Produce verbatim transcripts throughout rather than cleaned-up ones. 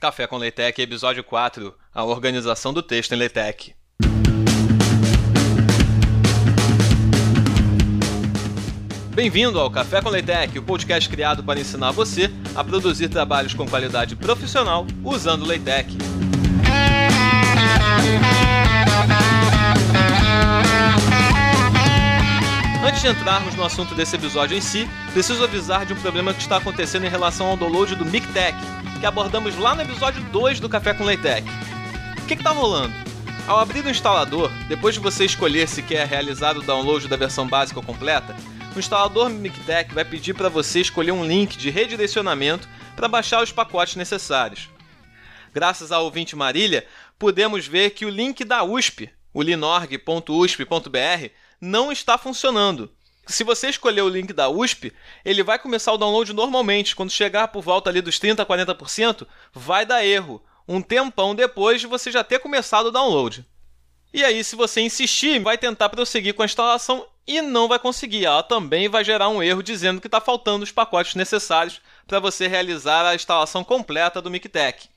Café com LaTeX, episódio quatro, a organização do texto em LaTeX. Bem-vindo ao Café com LaTeX, o podcast criado para ensinar você a produzir trabalhos com qualidade profissional usando LaTeX. Antes de entrarmos no assunto desse episódio em si, preciso avisar de um problema que está acontecendo em relação ao download do MiKTeX, que abordamos lá no episódio dois do Café com LaTeX. O que está rolando? Ao abrir o instalador, depois de você escolher se quer realizar o download da versão básica ou completa, o instalador MiKTeX vai pedir para você escolher um link de redirecionamento para baixar os pacotes necessários. Graças à ouvinte Marília, pudemos ver que o link da U S P, o linorg ponto u s p ponto b r, não está funcionando. Se você escolher o link da U S P, ele vai começar o download normalmente. Quando chegar por volta ali dos trinta por cento a quarenta por cento, vai dar erro, um tempão depois de você já ter começado o download. E aí, se você insistir, vai tentar prosseguir com a instalação e não vai conseguir. Ela também vai gerar um erro dizendo que está faltando os pacotes necessários para você realizar a instalação completa do MiKTeX.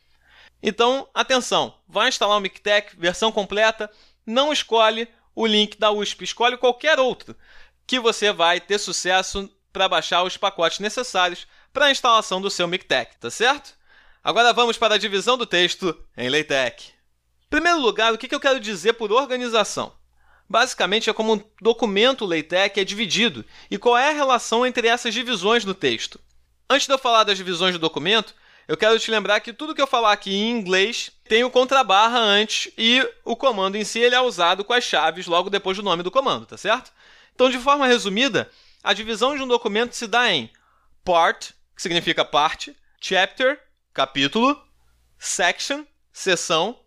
Então, atenção, vai instalar o MiKTeX, versão completa, não escolhe o link da U S P, escolhe qualquer outro, que você vai ter sucesso para baixar os pacotes necessários para a instalação do seu MiKTeX, tá certo? Agora vamos para a divisão do texto em LaTeX. Em primeiro lugar, o que eu quero dizer por organização? Basicamente, é como um documento LaTeX é dividido e qual é a relação entre essas divisões no texto. Antes de eu falar das divisões do documento, eu quero te lembrar que tudo que eu falar aqui em inglês tem o contrabarra antes e o comando em si ele é usado com as chaves logo depois do nome do comando, tá certo? Então, de forma resumida, a divisão de um documento se dá em part, que significa parte, chapter, capítulo, section, seção,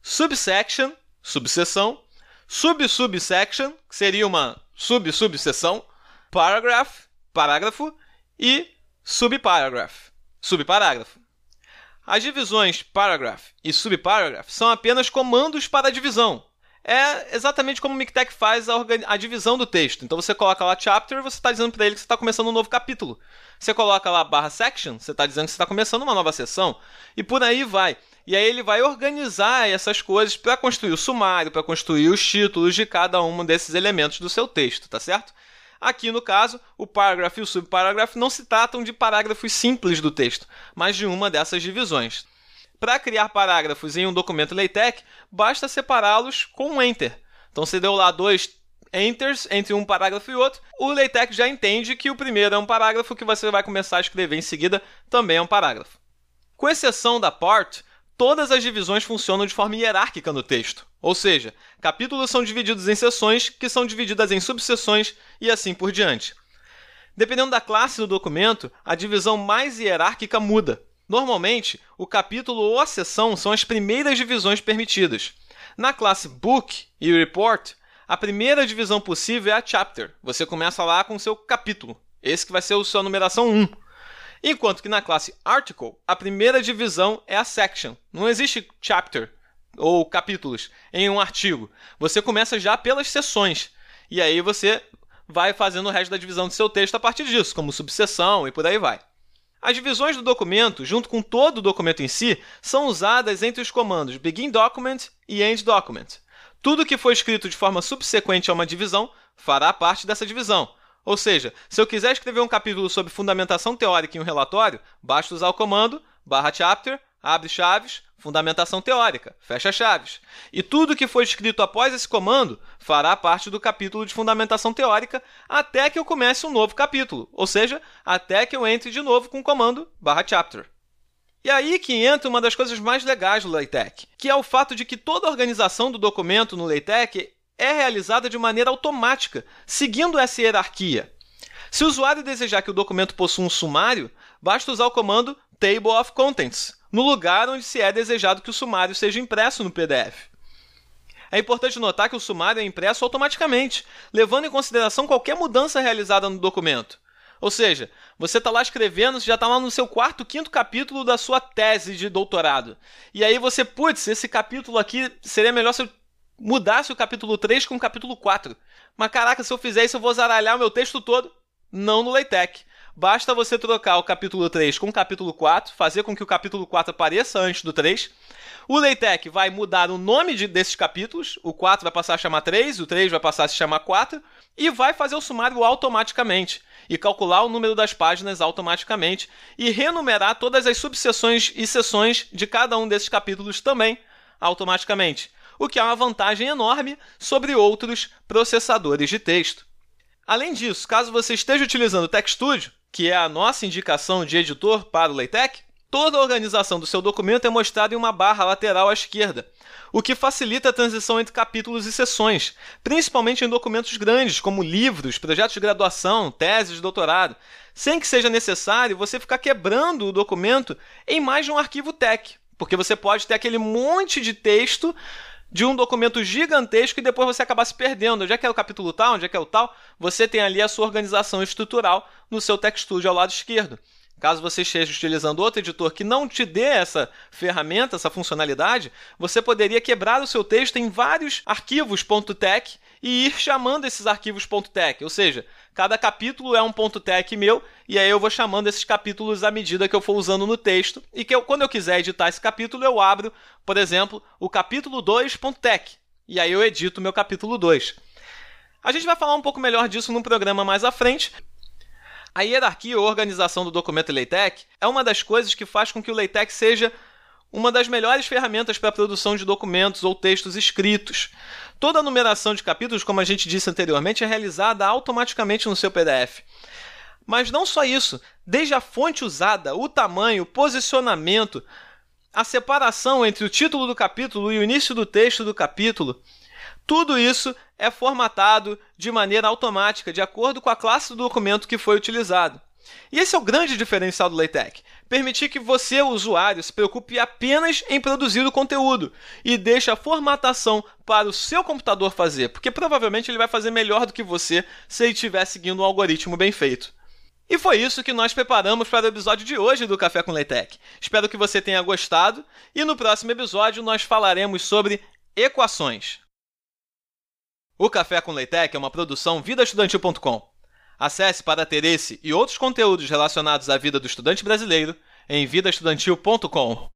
subsection, subseção, sub-subsection, que seria uma sub-subseção, paragraph, parágrafo e subparagraph, subparágrafo. As divisões paragraph e subparagraph são apenas comandos para a divisão. É exatamente como o MiKTeX faz a, a divisão do texto. Então você coloca lá chapter, você está dizendo para ele que você está começando um novo capítulo. Você coloca lá barra section, você está dizendo que você está começando uma nova seção. E por aí vai. E aí ele vai organizar essas coisas para construir o sumário, para construir os títulos de cada um desses elementos do seu texto, tá certo? Aqui, no caso, o paragraph e o subparagraph não se tratam de parágrafos simples do texto, mas de uma dessas divisões. Para criar parágrafos em um documento LaTeX, basta separá-los com um enter. Então, se deu lá dois enters entre um parágrafo e outro, o LaTeX já entende que o primeiro é um parágrafo, que você vai começar a escrever em seguida também é um parágrafo. Com exceção da part, todas as divisões funcionam de forma hierárquica no texto. Ou seja, capítulos são divididos em seções, que são divididas em subseções e assim por diante. Dependendo da classe do documento, a divisão mais hierárquica muda. Normalmente, o capítulo ou a seção são as primeiras divisões permitidas. Na classe Book e Report, a primeira divisão possível é a Chapter. Você começa lá com o seu capítulo, esse que vai ser a sua numeração um. Enquanto que na classe Article, a primeira divisão é a Section. Não existe Chapter ou capítulos em um artigo. Você começa já pelas seções, e aí você vai fazendo o resto da divisão do seu texto a partir disso, como subseção e por aí vai. As divisões do documento, junto com todo o documento em si, são usadas entre os comandos begin document e end document. Tudo que for escrito de forma subsequente a uma divisão fará parte dessa divisão. Ou seja, se eu quiser escrever um capítulo sobre fundamentação teórica em um relatório, basta usar o comando barra chapter, abre chaves, fundamentação teórica, fecha chaves. E tudo que for escrito após esse comando fará parte do capítulo de fundamentação teórica até que eu comece um novo capítulo, ou seja, até que eu entre de novo com o comando barra chapter. E aí que entra uma das coisas mais legais do LaTeX, que é o fato de que toda a organização do documento no LaTeX é realizada de maneira automática, seguindo essa hierarquia. Se o usuário desejar que o documento possua um sumário, basta usar o comando Table of Contents, no lugar onde se é desejado que o sumário seja impresso no P D F. É importante notar que o sumário é impresso automaticamente, levando em consideração qualquer mudança realizada no documento. Ou seja, você está lá escrevendo, você já está lá no seu quarto, quinto capítulo da sua tese de doutorado. E aí você, putz, esse capítulo aqui seria melhor se eu mudasse o capítulo três com o capítulo quatro. Mas caraca, se eu fizer isso eu vou zaralhar o meu texto todo. Não no LaTeX. Basta você trocar o capítulo três com o capítulo quatro, fazer com que o capítulo quatro apareça antes do três. O LaTeX vai mudar o nome de, desses capítulos, o quatro vai passar a chamar três, o três vai passar a se chamar quatro, e vai fazer o sumário automaticamente, e calcular o número das páginas automaticamente, e renumerar todas as subseções e seções de cada um desses capítulos também automaticamente, o que é uma vantagem enorme sobre outros processadores de texto. Além disso, caso você esteja utilizando o TextStudio, que é a nossa indicação de editor para o LaTeX, toda a organização do seu documento é mostrada em uma barra lateral à esquerda, o que facilita a transição entre capítulos e seções, principalmente em documentos grandes, como livros, projetos de graduação, teses de doutorado, sem que seja necessário você ficar quebrando o documento em mais de um arquivo T E C, porque você pode ter aquele monte de texto de um documento gigantesco e depois você acaba se perdendo. Onde é que é o capítulo tal? Onde é que é o tal? Você tem ali a sua organização estrutural no seu TextStudio ao lado esquerdo. Caso você esteja utilizando outro editor que não te dê essa ferramenta, essa funcionalidade, você poderia quebrar o seu texto em vários arquivos .tec e ir chamando esses arquivos .tec, ou seja, cada capítulo é um .tec meu e aí eu vou chamando esses capítulos à medida que eu for usando no texto e que eu, quando eu quiser editar esse capítulo, eu abro, por exemplo, o capítulo dois.tec e aí eu edito o meu capítulo dois. A gente vai falar um pouco melhor disso num programa mais à frente. A hierarquia ou organização do documento LaTeX é uma das coisas que faz com que o LaTeX seja uma das melhores ferramentas para a produção de documentos ou textos escritos. Toda a numeração de capítulos, como a gente disse anteriormente, é realizada automaticamente no seu P D F. Mas não só isso, desde a fonte usada, o tamanho, o posicionamento, a separação entre o título do capítulo e o início do texto do capítulo, tudo isso é formatado de maneira automática, de acordo com a classe do documento que foi utilizado. E esse é o grande diferencial do LaTeX. Permitir que você, o usuário, se preocupe apenas em produzir o conteúdo e deixe a formatação para o seu computador fazer, porque provavelmente ele vai fazer melhor do que você se ele estiver seguindo um algoritmo bem feito. E foi isso que nós preparamos para o episódio de hoje do Café com LaTeX. Espero que você tenha gostado e no próximo episódio nós falaremos sobre equações. O Café com LaTeX é uma produção vida estudantil ponto com. Acesse para ter esse e outros conteúdos relacionados à vida do estudante brasileiro em vida estudantil ponto com.